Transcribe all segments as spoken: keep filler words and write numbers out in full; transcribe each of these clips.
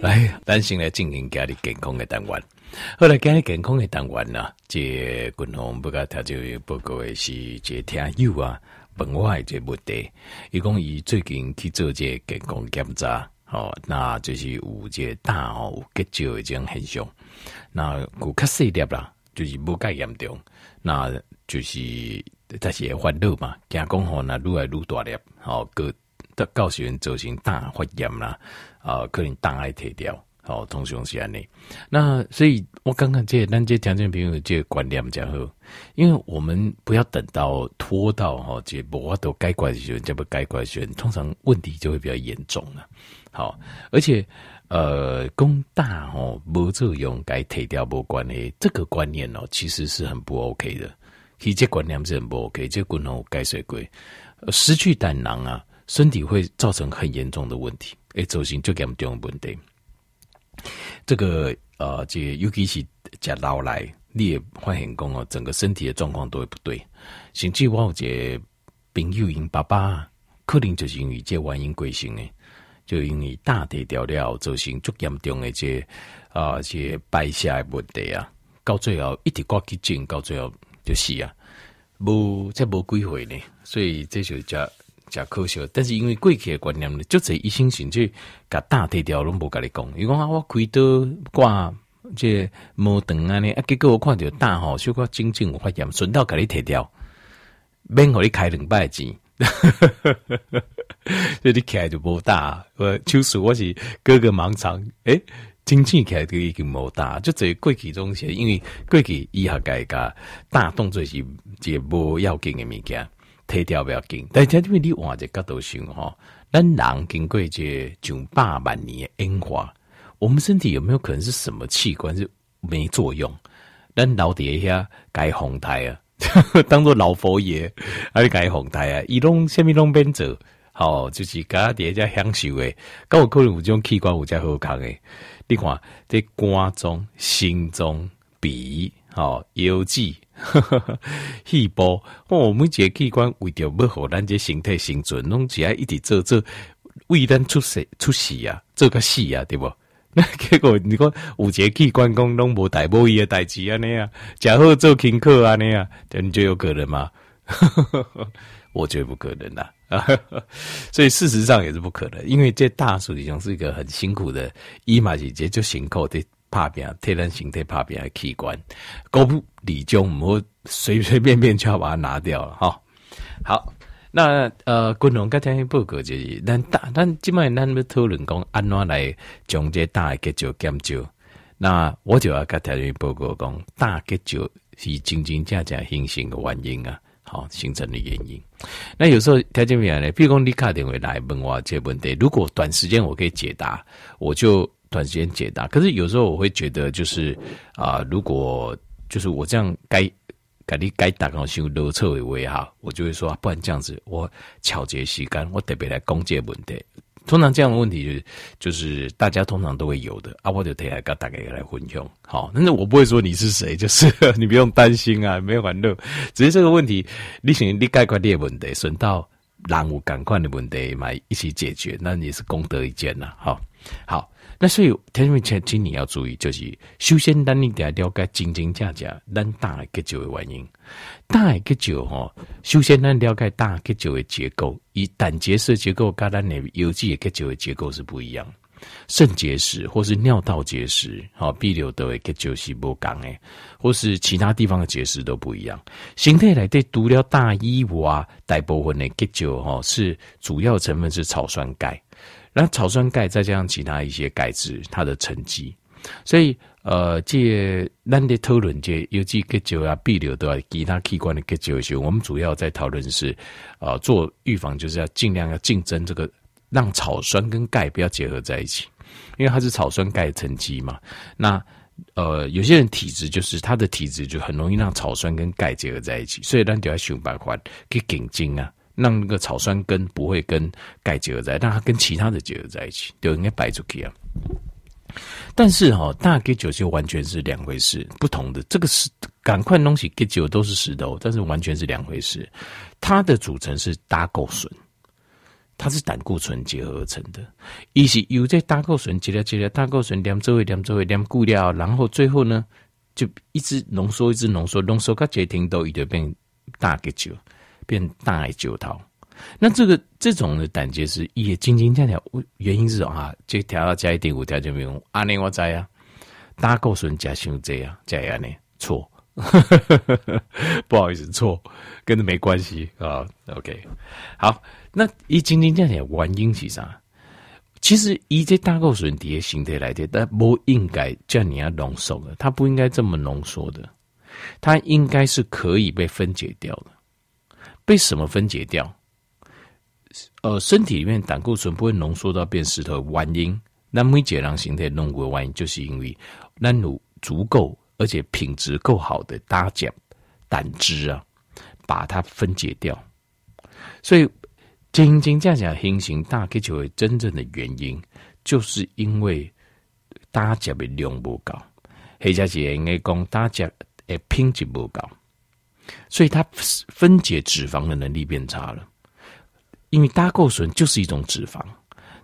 来，咱先来进行今日健康的单元。后来今日健康的单元呢，这军方不甲他就报告的是这听友啊，本我的这问题，伊讲伊最近去做这健康检查，哦，那就是有这大哦有结石的这种现象，那骨较细粒啦，就是无介严重，那就是但是会烦恼嘛，惊讲吼那愈来愈大粒，哦个。到时候造成大发炎啦，啊、呃，可能大爱退掉，好、哦，通常是安尼。那所以我刚刚这咱、個、这条件朋友这观念讲好，因为我们不要等到拖到哈，这无法度解决的时候，这不解决的时候，通常问题就会比较严重了。好，而且呃，功大哦，无作用该退掉无关系，这个观念哦，其实是很不 OK 的。其实这观念是很不 OK， 这滚红该水鬼失去胆囊啊。身体会造成很严重的问题，哎，造成最严重的问题。这个呃，这尤其是吃老来，你也发现讲哦，整个身体的状况都会不对。甚至我有一个朋友因爸爸，可能就是因为这原因过身的，就因为大体调料造成最严重的这啊、呃、这败下的问题啊，到最后一直挂急诊，到最后就是啊，无再无几回呢，所以这就叫。假科学，但是因为过去的观念呢，就这医生甚至甲大体条拢无甲你讲，伊讲啊，我开刀挂这毛肠安尼，啊，结果我看到大吼，小可真正有发炎，顺道甲你提掉，免互你开两百钱，所以你开就无大。我手术我是割个盲肠，诶、欸，真正开就已经无大，就这过去中些，因为过去医学界甲大动作是这无要紧的物件。退掉不要紧，但是因为你换一个角度想吼，咱人经过这上百万年的演化，我们身体有没有可能是什么器官是没作用？咱老底下改红胎啊，当做老佛爷还是改红胎啊？伊拢虾米拢变做，好、哦、就是家底下享受诶，够有可能有种器官有才好康诶。你看这肝脏、心脏、鼻、好、哦、腰肌。呵呵呵，细胞，我每一个器官为着要互咱这身体生存，拢只爱一直做做，为咱出世出世啊，做个死啊，对不？那结果你讲有一个器官讲拢无代无伊的代志安尼啊，假好做轻客安尼啊，你就有可能吗？我觉得不可能啦、啊，所以事实上也是不可能，因为这大数理上是一个很辛苦的，伊嘛是这就辛苦的。打拼替咱身体打拼的器官，高不理中不要随随便便就要把它拿掉了哈。好，那呃，军方刚才报告就是，咱大咱今麦咱要讨论讲安怎来将这大结石减少。那我就要刚才报告讲，大结石是真真正正形成的原因啊，好形成的原因。那有时候条件面呢，比如讲你打电话来问我这问题，如果短时间我可以解答，我就。短时间解答，可是有时候我会觉得就是啊、呃，如果就是我这样该该你该打个修罗彻的位哈，我就会说、啊，不然这样子我巧节时间，我特别来攻击问题。通常这样的问题就是就是大家通常都会有的啊，我就提来跟大家来混用。好，但是我不会说你是谁，就是你不用担心啊，没有烦恼。只是这个问题，你想你解决你的问题，顺道人有同款的问题买一起解决，那也是功德一件呐。好，好。那所以，听众前请你要注意，就是首先，咱一定要了解真真正正咱大结石的原因。大结石吼，首先咱了解大结石的结构，以胆结石结构跟咱的腰肌结石的结构是不一样。肾结石或是尿道结石，好、哦，鼻瘤都会结石是不同的，或是其他地方的结石都不一样。形态来对，除了大以外，大部分的结石吼是主要成分是草酸钙。那草酸钙再加上其他一些钙质，它的沉积，所以呃，这咱的讨论这有机结石啊、鼻瘤的其他器官的结石的时候，我们主要在讨论是啊、呃，做预防就是要尽量要竞争这个，让草酸跟钙不要结合在一起，因为它是草酸钙沉积嘛。那呃，有些人体质就是他的体质就很容易让草酸跟钙结合在一起，所以咱就要想办法去竞争啊。让那个草酸根不会跟钙结合在，让它跟其他的结合在一起，就应该摆出去啊。但是哈、哦，大结石就完全是两回事，不同的。这个是赶快东西结石都是石头，但是完全是两回事。它的组成是胆固醇，它是胆固醇结合而成的。它是由这胆固醇结了结了，胆固醇黏周围黏周围黏固了，然后最后呢就一直浓缩一直浓缩浓缩到结停都一直变大个球，变大的球头。那这个这种的胆结石也斤斤计较，原因是啊，这调到加一点五条就没用。阿内我知啊，胆固醇加上这啊，加安内错，不好意思错，跟这没关系啊。OK， 好，那一斤斤计较原因是啥？其实以这胆固醇底的形态来的，但不应该叫你要浓缩的，它不应该这么浓缩的，它应该是可以被分解掉的。被什么分解掉？呃，身体里面胆固醇不会浓缩到变石头的原因，那每一个人身体弄过原因，就是因为我们有足够而且品质够好的胆碱胆汁啊，把它分解掉。所以真真正正形成胆结石的真正的原因，就是因为胆碱的量不够，或者是应该说胆碱的品质不够，所以它分解脂肪的能力变差了。因为胆固醇就是一种脂肪，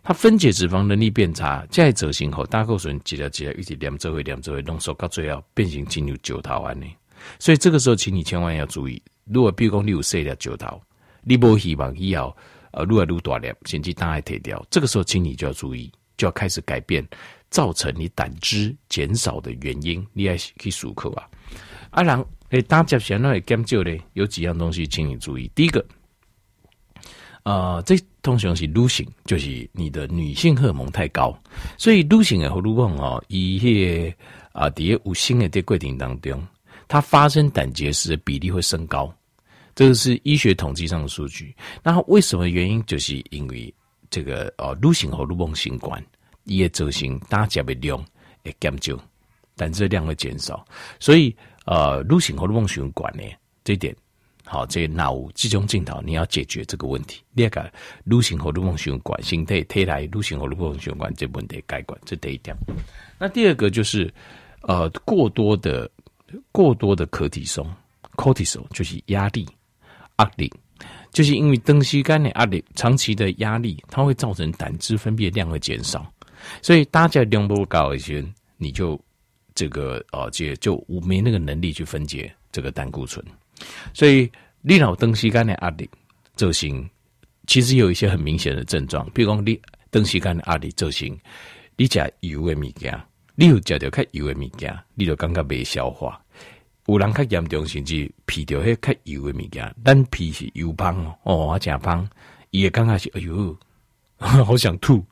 它分解脂肪能力变差，这造成后胆固醇一条一条一直黏做伙黏做伙浓缩到最后变成进入石头安尼。所以这个时候，请你千万要注意，如果比如说你有细粒石头，你无希望以后呃越来越大粒，甚至胆会退掉，这个时候请你就要注意，就要开始改变造成你胆汁减少的原因，你要去思考啊。啊，人诶胆结石哪会减少呢？有几样东西请你注意，第一个。呃，这通常是女性，就是你的女性荷尔蒙太高，所以女性的荷尔蒙哦，一些啊，底下五星的这过程当中，它发生胆结石的比例会升高，这个是医学统计上的数据。那为什么原因？就是因为这个哦，女性荷尔蒙新冠，它的造成胆结的量会减少，胆汁量会减少，所以呃，女性荷尔蒙新冠呢，这一点。好，这脑集中镜头，你要解决这个问题。第二个，女性荷尔蒙循环，身体体内女性荷尔蒙循环这问题解决，这第一点。那第二个就是，呃，过多的过多的可体松 （cortisol） 就是压力、压力，就是因为长时间的压力、长期的压力，它会造成胆汁分泌量会减少，所以大家量不高的时候，你就这个呃，就就没那个能力去分解这个胆固醇。所以你老长时间的压力造成，其实有一些很明显的症状，比如说你长时间的压力造成，你吃油的东西，你有吃到比较油的东西，你就感觉不消化。有人比较严重，甚至鼻到比较油的东西，咱鼻是油胖哦，哦，真胖，他的感觉是哎呦，好想吐。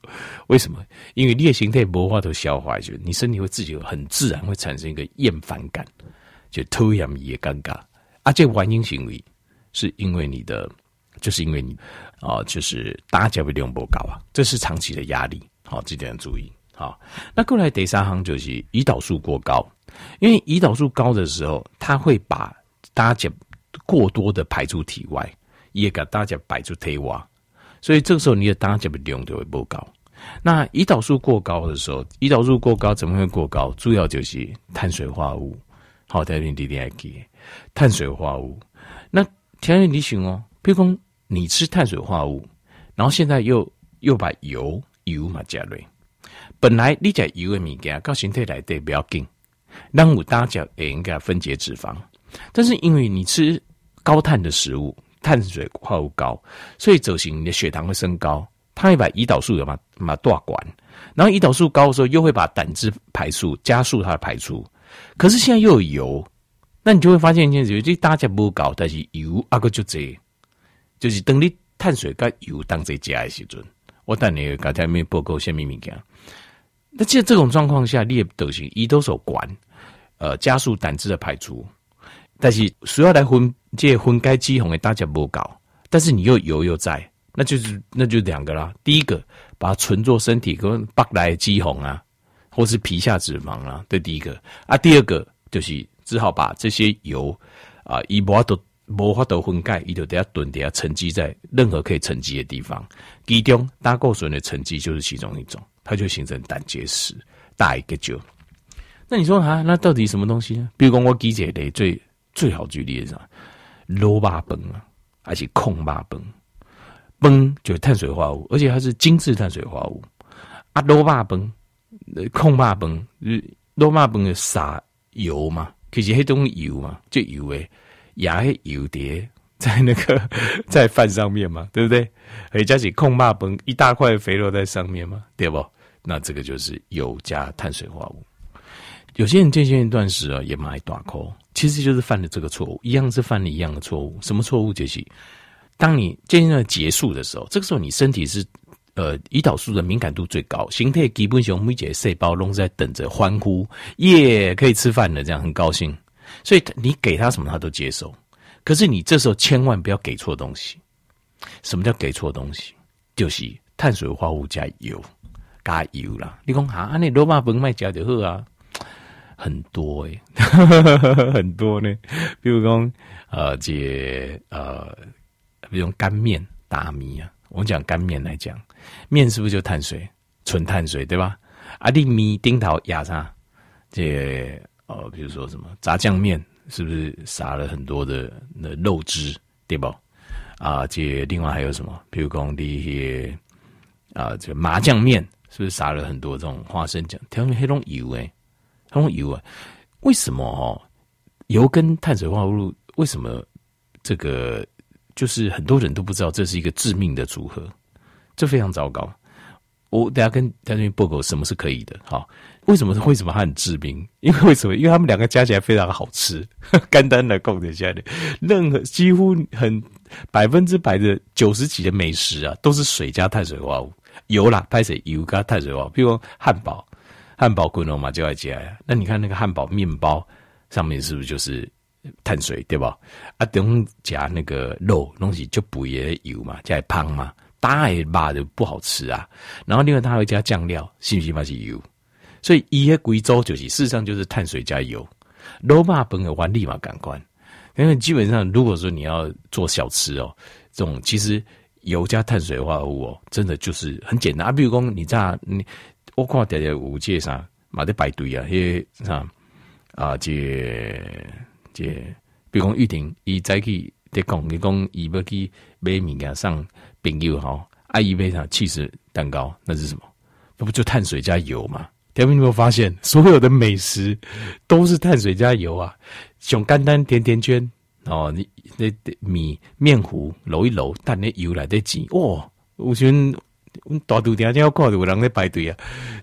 为什么？因为你的身体没办法消化，你身体会自己很自然会产生一个厌烦感，就讨厌他的感觉。啊，这原因行为是因为你的，就是因为你啊、呃，就是胆结石量不高啊，这是长期的压力，好、哦，这点要注意。好、哦，那过来第三行就是胰岛素过高，因为胰岛素高的时候，它会把胆结石过多的排出体外，也给胆结石排出体外，所以这个时候你的胆结石量就会不高。那胰岛素过高的时候，胰岛素过高怎么会过高？主要就是碳水化合物。好，在你里面要记碳水化合物。那条件你想哦，比如说你吃碳水化合物，然后现在又又把油油嘛加入，本来你吃油的物件到身体来对不要紧，让我大家也应该分解脂肪。但是因为你吃高碳的食物，碳水化合物高，所以造成你的血糖会升高，它会把胰岛素也嘛嘛大管，然后胰岛素高的时候又会把胆汁排出，加速它的排出。可是现在又有油，那你就会发现一件事情，就是大家不搞，但是油啊个就这，就是等你碳水跟油当在加的时阵，我等你搞在面报告下面物件。那在这种状况下，你也都是胰岛素管，呃，加速胆汁的排出，但是需要来分这分解脂肪的大家不搞，但是你又油又在，那就是那就两个啦。第一个把它存做身体跟北来的脂肪啊。或是皮下脂肪啦、啊，这第一个啊，第二个就是只好把这些油啊，一无都无法都分解，一就得要囤，得要沉积在任何可以沉积的地方。其中胆固醇的沉积就是其中一种，它就形成胆结石，大一个结。那你说啊，那到底什么东西呢？比如说我举一个最最好举例是啥？卤肉饭啊，还是控肉饭？崩就是碳水化合物，而且它是精致碳水化合物。啊，肉霸崩、控霸崩、肉霸崩的撒油嘛，其实那种油嘛，就油诶，牙黑油碟在那个在饭上面嘛，对不对？而加起控霸崩一大块肥肉在上面嘛，对不？那这个就是油加碳水化合物。有些人间歇性断食啊，也买大口，其实就是犯了这个错误，一样是犯了一样的错误。什么错误？就是当你间歇性断食结束的时候，这个时候你身体是呃胰岛素的敏感度最高，形态基本上每一个细胞都在等着欢呼，耶、yeah, 可以吃饭了，这样很高兴。所以你给他什么他都接受。可是你这时候千万不要给错东西。什么叫给错东西？就是碳水化合物加油，加油啦！你说啊，那肉肉饭别吃就好啊。很多哎、欸，很多呢。比如说，呃，这呃，比如干面、大米啊，我们讲干面来讲，面是不是就碳水？纯碳水对吧？啊，你米、丁桃、亚啥，这呃，比如说什么炸酱面，是不是撒了很多的肉汁对吧？啊，这另外还有什么？比如说你啊，这麻酱面是不是撒了很多这种花生酱？调成黑龙油哎、欸。他用油啊？为什么哦？油跟碳水化合物为什么这个就是很多人都不知道这是一个致命的组合？这非常糟糕。我等一下跟大家报告什么是可以的。好，为什么为什么它很致命？因为为什么？因为他们两个加起来非常好吃。干单的供一下的，任何几乎很百分之百的九十几的美食啊，都是水加碳水化合物，油啦，拍水油加碳水化合物，比如汉堡。汉堡滚龙嘛就要加呀，那你看那个汉堡面包上面是不是就是碳水对吧？啊，等加那个肉东西就补也油嘛，加胖嘛，大一把就不好吃啊。然后另外它会加酱料，是不是嘛是油？所以一些贵州就是事实上就是碳水加油，肉嘛本的完立马感官。因为基本上如果说你要做小吃哦，这种其实油加碳水化合物哦，真的就是很简单啊。比如说你炸你。我看常常有这啥，嘛在排队啊，迄啥啊，这这，比如讲玉婷，伊早起在讲，伊讲伊要去买物件送朋友吼，啊伊买啥起司蛋糕，那是什么？那不就碳水加油嘛？大家有没有发现，所有的美食都是碳水加油啊？像简单甜甜圈哦，你那米面糊揉一揉，但那油来得挤哦，我觉得。我大肚顶要挂的，我让在排队啊，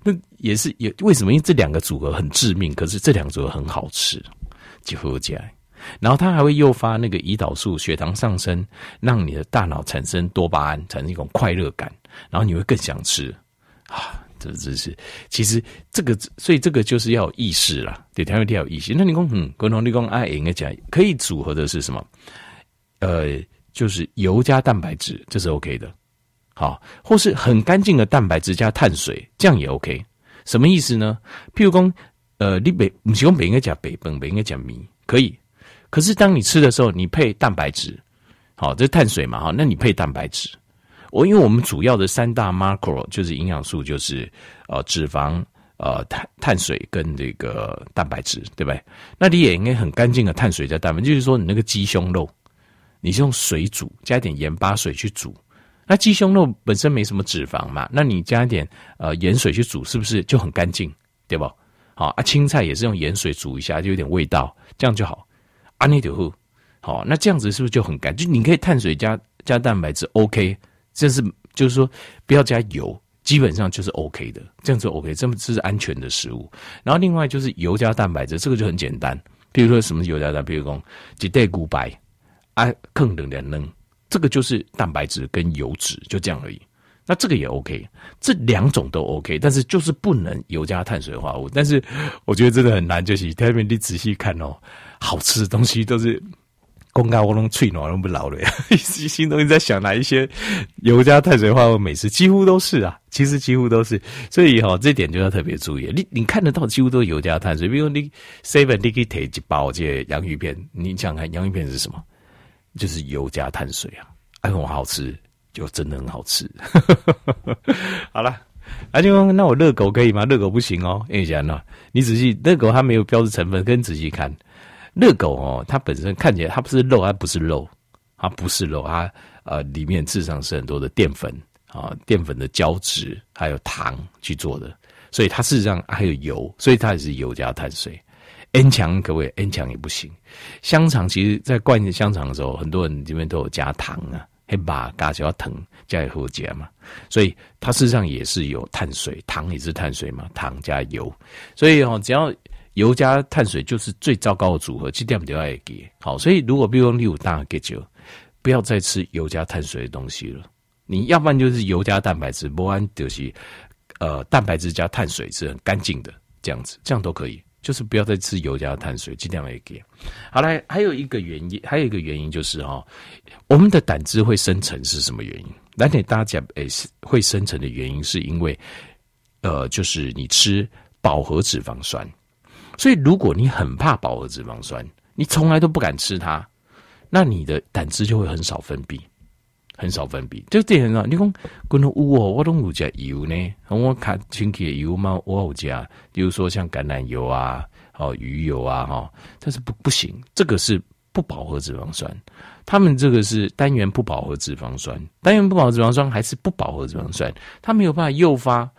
那也是也为什么？因为这两个组合很致命，可是这两个组合很好吃，就合起来。然后它还会诱发那个胰岛素血糖上升，让你的大脑产生多巴胺，产生一种快乐感，然后你会更想吃啊！这真是，其实这个，所以这个就是要有意识啦，对，它一定要有意识。那你说，嗯，跟同你说，哎，应该讲可以组合的是什么？呃，就是油加蛋白质，这是 OK 的。好，或是很干净的蛋白质加碳水，这样也 OK。什么意思呢？譬如说，呃，你北不是说北应该讲北本，北应该讲米，可以。可是当你吃的时候，你配蛋白质，好，这是碳水嘛，哈，那你配蛋白质。我因为我们主要的三大 macro 就是营养素，就是呃脂肪、呃碳碳水跟这个蛋白质，对不对？那你也应该很干净的碳水加蛋白，就是说你那个鸡胸肉，你是用水煮，加一点盐巴水去煮。那鸡胸肉本身没什么脂肪嘛，那你加一点呃盐水去煮，是不是就很干净，对吧？好啊，青菜也是用盐水煮一下，就有点味道，这样就好。啊，那就好，好，那这样子是不是就很干净？就你可以碳水加加蛋白质 ，OK， 这是就是说不要加油，基本上就是 OK 的，这样子 OK， 这么这是安全的食物。然后另外就是油加蛋白质，这个就很简单，比如说什么油加蛋白，比如说一袋牛排啊，放两两两。这个就是蛋白质跟油脂，就这样而已。那这个也 OK， 这两种都 OK， 但是就是不能油加碳水化合物。但是我觉得真的很难，就是特别你仔细看哦，好吃的东西都是公家我弄脆脑弄不老了，心中在想哪一些油加碳水化合物美食，几乎都是啊，其实几乎都是。所以哈、哦，这点就要特别注意。你你看得到几乎都油加碳水，比如你 seven 你可以提一包这洋芋片，你想看洋芋片是什么？就是油加碳水啊，哎、啊，很好吃，就真的很好吃。好了，阿、啊、就那我热狗可以吗？热狗不行哦，因为啥呢？你仔细热狗它没有标志成分，跟仔细看热狗哦，它本身看起来它不是肉，它不是肉，它不是肉，它呃里面事实上是很多的淀粉啊，淀粉的胶质还有糖去做的，所以它事实上还有油，所以它也是油加碳水。N 强可不可以 ？N 强也不行。香肠其实在灌香肠的时候，很多人这边都有加糖啊，黑把嘎椒糖加油加嘛，所以它事实上也是有碳水，糖也是碳水嘛，糖加油，所以哦，只要油加碳水就是最糟糕的组合，这点就要记。好，所以如果比如说你有大给酒，不要再吃油加碳水的东西了。你要不然就是油加蛋白质，不然就是呃蛋白质加碳水是很干净的这样子，这样都可以。就是不要再吃油加碳水，尽量也给。好了，还有一个原因，还有一个原因就是哈、哦，我们的胆汁会生成是什么原因？来给大家讲，诶、欸，会生成的原因是因为，呃，就是你吃饱和脂肪酸。所以如果你很怕饱和脂肪酸，你从来都不敢吃它，那你的胆汁就会很少分泌，很少分泌。就这样啊，你讲，滚了乌哦，我都有加油呢，我看清洁油嘛，我有加，比如说像橄榄油啊，哦鱼油啊，哈，但是不不行，这个是不饱和脂肪酸，他们这个是单元不饱和脂肪酸，单元不饱和脂肪酸还是不饱和脂肪酸，它没有办法诱发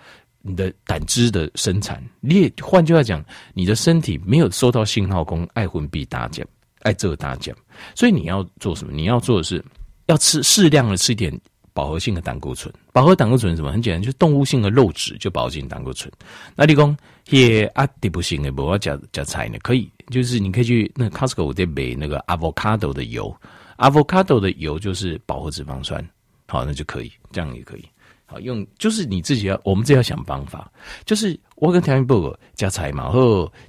你的胆汁的生产，你也换句话讲，你的身体没有收到信号功，爱魂必打减，爱这打减，所以你要做什么？你要做的是要吃适量的吃一点饱和性的胆固醇。饱和胆固醇是什么？很简单，就是动物性的肉质，就饱和性胆固醇。那你说那个阿迪不行的，我要加加菜呢？可以，就是你可以去那 Costco 我在买那个 avocado 的油 ，avocado 的油就是饱和脂肪酸，好，那就可以，这样也可以。好用就是你自己要，我们自己要想办法。就是我跟台湾报告，加菜嘛好，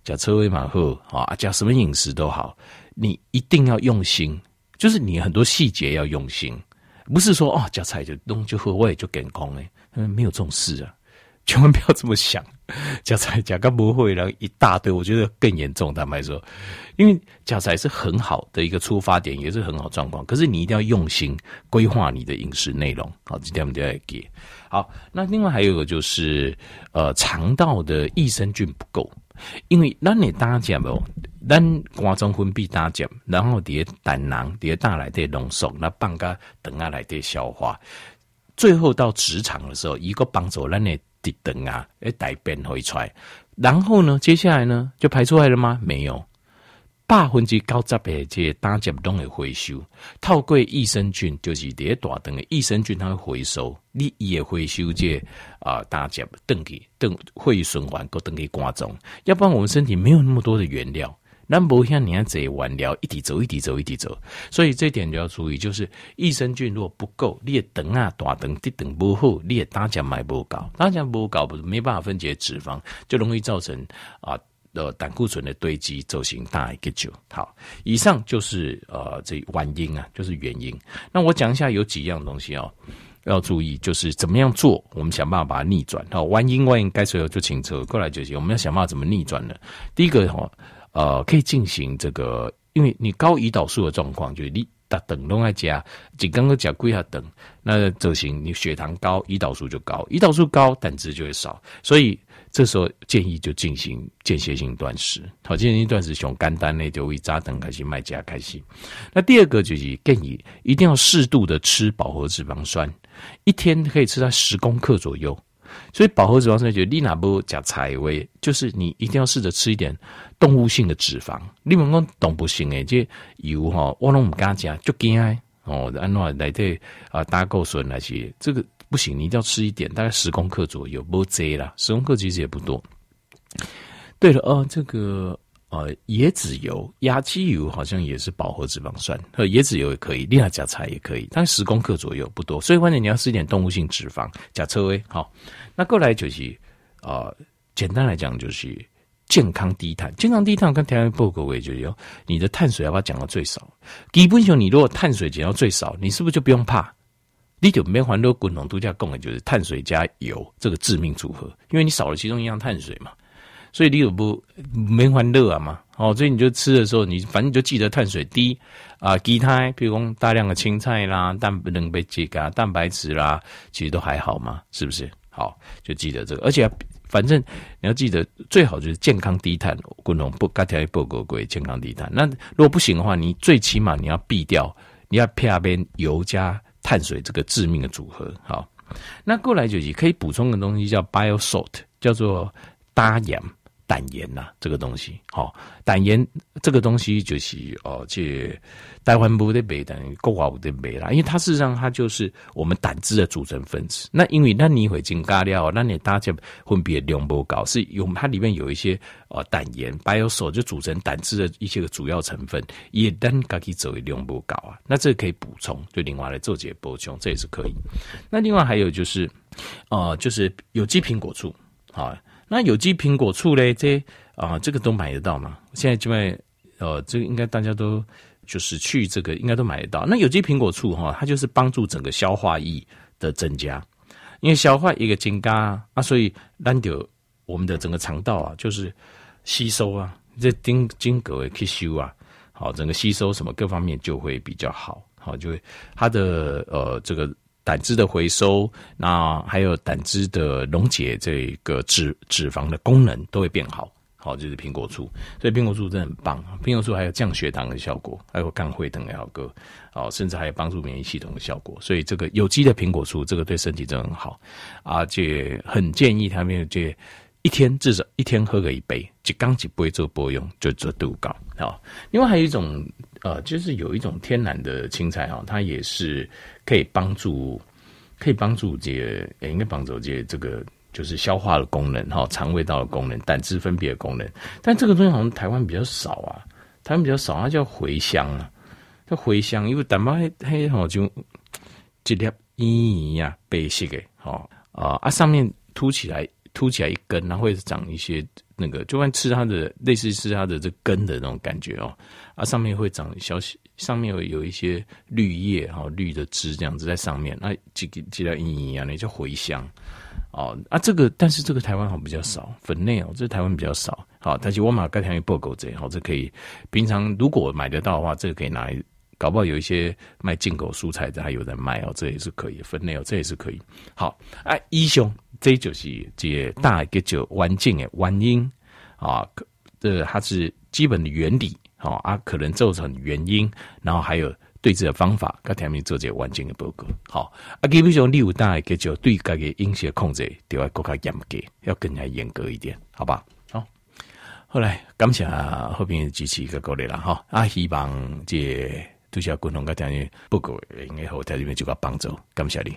加车位嘛好，啊，加什么饮食都好，你一定要用心。就是你很多细节要用心，不是说哦加菜就弄就喝，我也就健康嘞，没有这种事啊，千万不要这么想。加菜加干不会，然后一大堆，我觉得更严重。坦白说，因为加菜是很好的一个出发点，也是很好状况，可是你一定要用心规划你的饮食内容。好，今天我们就来给。好，那另外还有一个就是，呃，肠道的益生菌不够，因为咱你大家哦，咱瓜中分泌大家，然后底胆囊底大来底浓缩，那放个等下来底消化，最后到直肠的时候，一个帮助咱的。滴等啊，哎，大便会出来，然后呢，接下来呢，就排出来了吗？没有，百分之九十的这胆汁都会回收，透过益生菌，就是这大肠的益生菌，它会回收，你也回收这啊胆汁，等去等会循环，够等去肝脏，要不然我们身体没有那么多的原料。那不像你看这玩料，一滴走，一滴走，一滴走，所以这点就要注意，就是益生菌若不够，你的肠啊、大肠、滴肠不好，你的胆汁也不够，胆汁不够，没办法分解脂肪，就容易造成啊呃胆固醇的堆积，造成大一个酒。好，以上就是呃这原因啊，就是原因。那我讲一下有几样东西哦。要注意，就是怎么样做，我们想办法把它逆转。好，弯因弯因该说就清楚，过来就行。我们要想办法怎么逆转呢？第一个哈、哦，呃，可以进行这个，因为你高胰岛素的状况，就是你打等拢在加，只刚刚讲归下等，那走行你血糖高，胰岛素就高，胰岛素高，胆汁就会少，所以这时候建议就进行间歇性断食。好，间歇性断食从肝胆内就会扎等开始卖加开始。那第二个就是建议一定要适度的吃饱和脂肪酸，一天可以吃到十公克左右。所以饱和脂肪酸就你哪不加菜味，就是你一定要试着吃一点动物性的脂肪。你们讲动物性诶，这油哈，我拢唔敢加，就惊哎哦。安怎来对啊？胆固醇那些，这个不行，你一定要吃一点，大概十公克左右，不多啦，十公克其实也不多。对了哦，这个。呃，椰子油、鸭鸡油好像也是饱和脂肪酸，和椰子油也可以，另外加菜也可以，但十公克左右不多，所以关键你要吃一点动物性脂肪，加车位好。那过来就是，呃，简单来讲就是健康低碳，健康低碳跟台湾报告也就有，你的碳水要不要讲到最少？基本上你如果碳水减到最少，你是不是就不用怕？你就没还多滚筒度假供的就是碳水加油这个致命组合，因为你少了其中一样碳水嘛。所以你有不没欢乐啊嘛，哦，所以你就吃的时候，你反正就记得碳水低啊，低碳，比如说大量的青菜啦、蛋能被解啊、蛋白质啦，其实都还好嘛，是不是？好，就记得这个，而且反正你要记得，最好就是健康低碳，滚龙不，刚才不狗鬼健康低碳。那如果不行的话，你最起码你要避掉你要撇边油加碳水这个致命的组合。好，那过来就是可以补充的东西叫 bio salt， 叫做搭盐。胆盐呐、啊，这个东西，好、哦，胆盐这个东西就是哦，这台湾不得买，但国外不得买啦，因为它事实上它就是我们胆汁的组成分子。那因为那你会进咖料，那你搭起混别量不高，是有它里面有一些呃胆盐 ，bio salt 就组成胆汁的一些个主要成分，也单咖去走量不高啊。那这个可以补充，就另外来做些补充，这也是可以。那另外还有就是，呃，就是有机苹果醋，好、哦。那有机苹果醋嘞，这啊、呃，这个都买得到吗？现在就卖，呃，这个应该大家都就是去这个应该都买得到。那有机苹果醋哈、哦，它就是帮助整个消化液的增加，因为消化一个增加啊，所以咱就我们的整个肠道啊，就是吸收啊，这经经过吸收啊，好、哦，整个吸收什么各方面就会比较好，好、哦，就会它的呃这个。胆汁的回收，那还有胆汁的溶解，这个脂脂肪的功能都会变好。好，就是苹果醋，所以苹果醋真的很棒。苹果醋还有降血糖的效果，还有降血糖的效果，哦，甚至还有帮助免疫系统的效果。所以这个有机的苹果醋，这个对身体真的很好，而且很建议他们这一天至少一天喝个一杯，一缸一杯做保养就做度高。好，另外还有一种。呃，就是有一种天然的青菜哈、哦，它也是可以帮助，可以帮助这个，欸、应该帮助这个、这个就是消化的功能哈、哦，肠胃道的功能，胆汁分泌的功能。但这个东西好像台湾比较少啊，台湾比较少，它叫茴香啊，叫茴香，因为淡薄黑黑吼就一粒圆圆啊，白色的吼啊啊上面凸起来。凸起来一根，然后会长一些那个，就算吃它的类似吃它的这根的那种感觉哦，啊，上面会长小，上面有有一些绿叶哈、哦，绿的枝这样子在上面，那这个这叫一样，那叫茴香哦啊，这个但是这个台湾好比较少，粉类哦，这台湾比较少，好、哦，但是我买该条鱼爆狗这好，这可以平常如果买得到的话，这个可以拿来。搞不好有一些卖进口蔬菜的还有在卖哦，这也是可以分类哦，这也是可以。好啊，以上这就是这大个就环境的原因啊，这它是基本的原理哦啊，可能造成原因，然后还有对治的方法，跟前面做这环境的报告。好啊，基本上你有大个就对家个饮食控制就要更加严格，要更加严格一点，好吧？好。后来感谢后边支持个各位啦哈啊，希望这。对下，共同个听你不过应该好，在这边就个帮助，感谢你。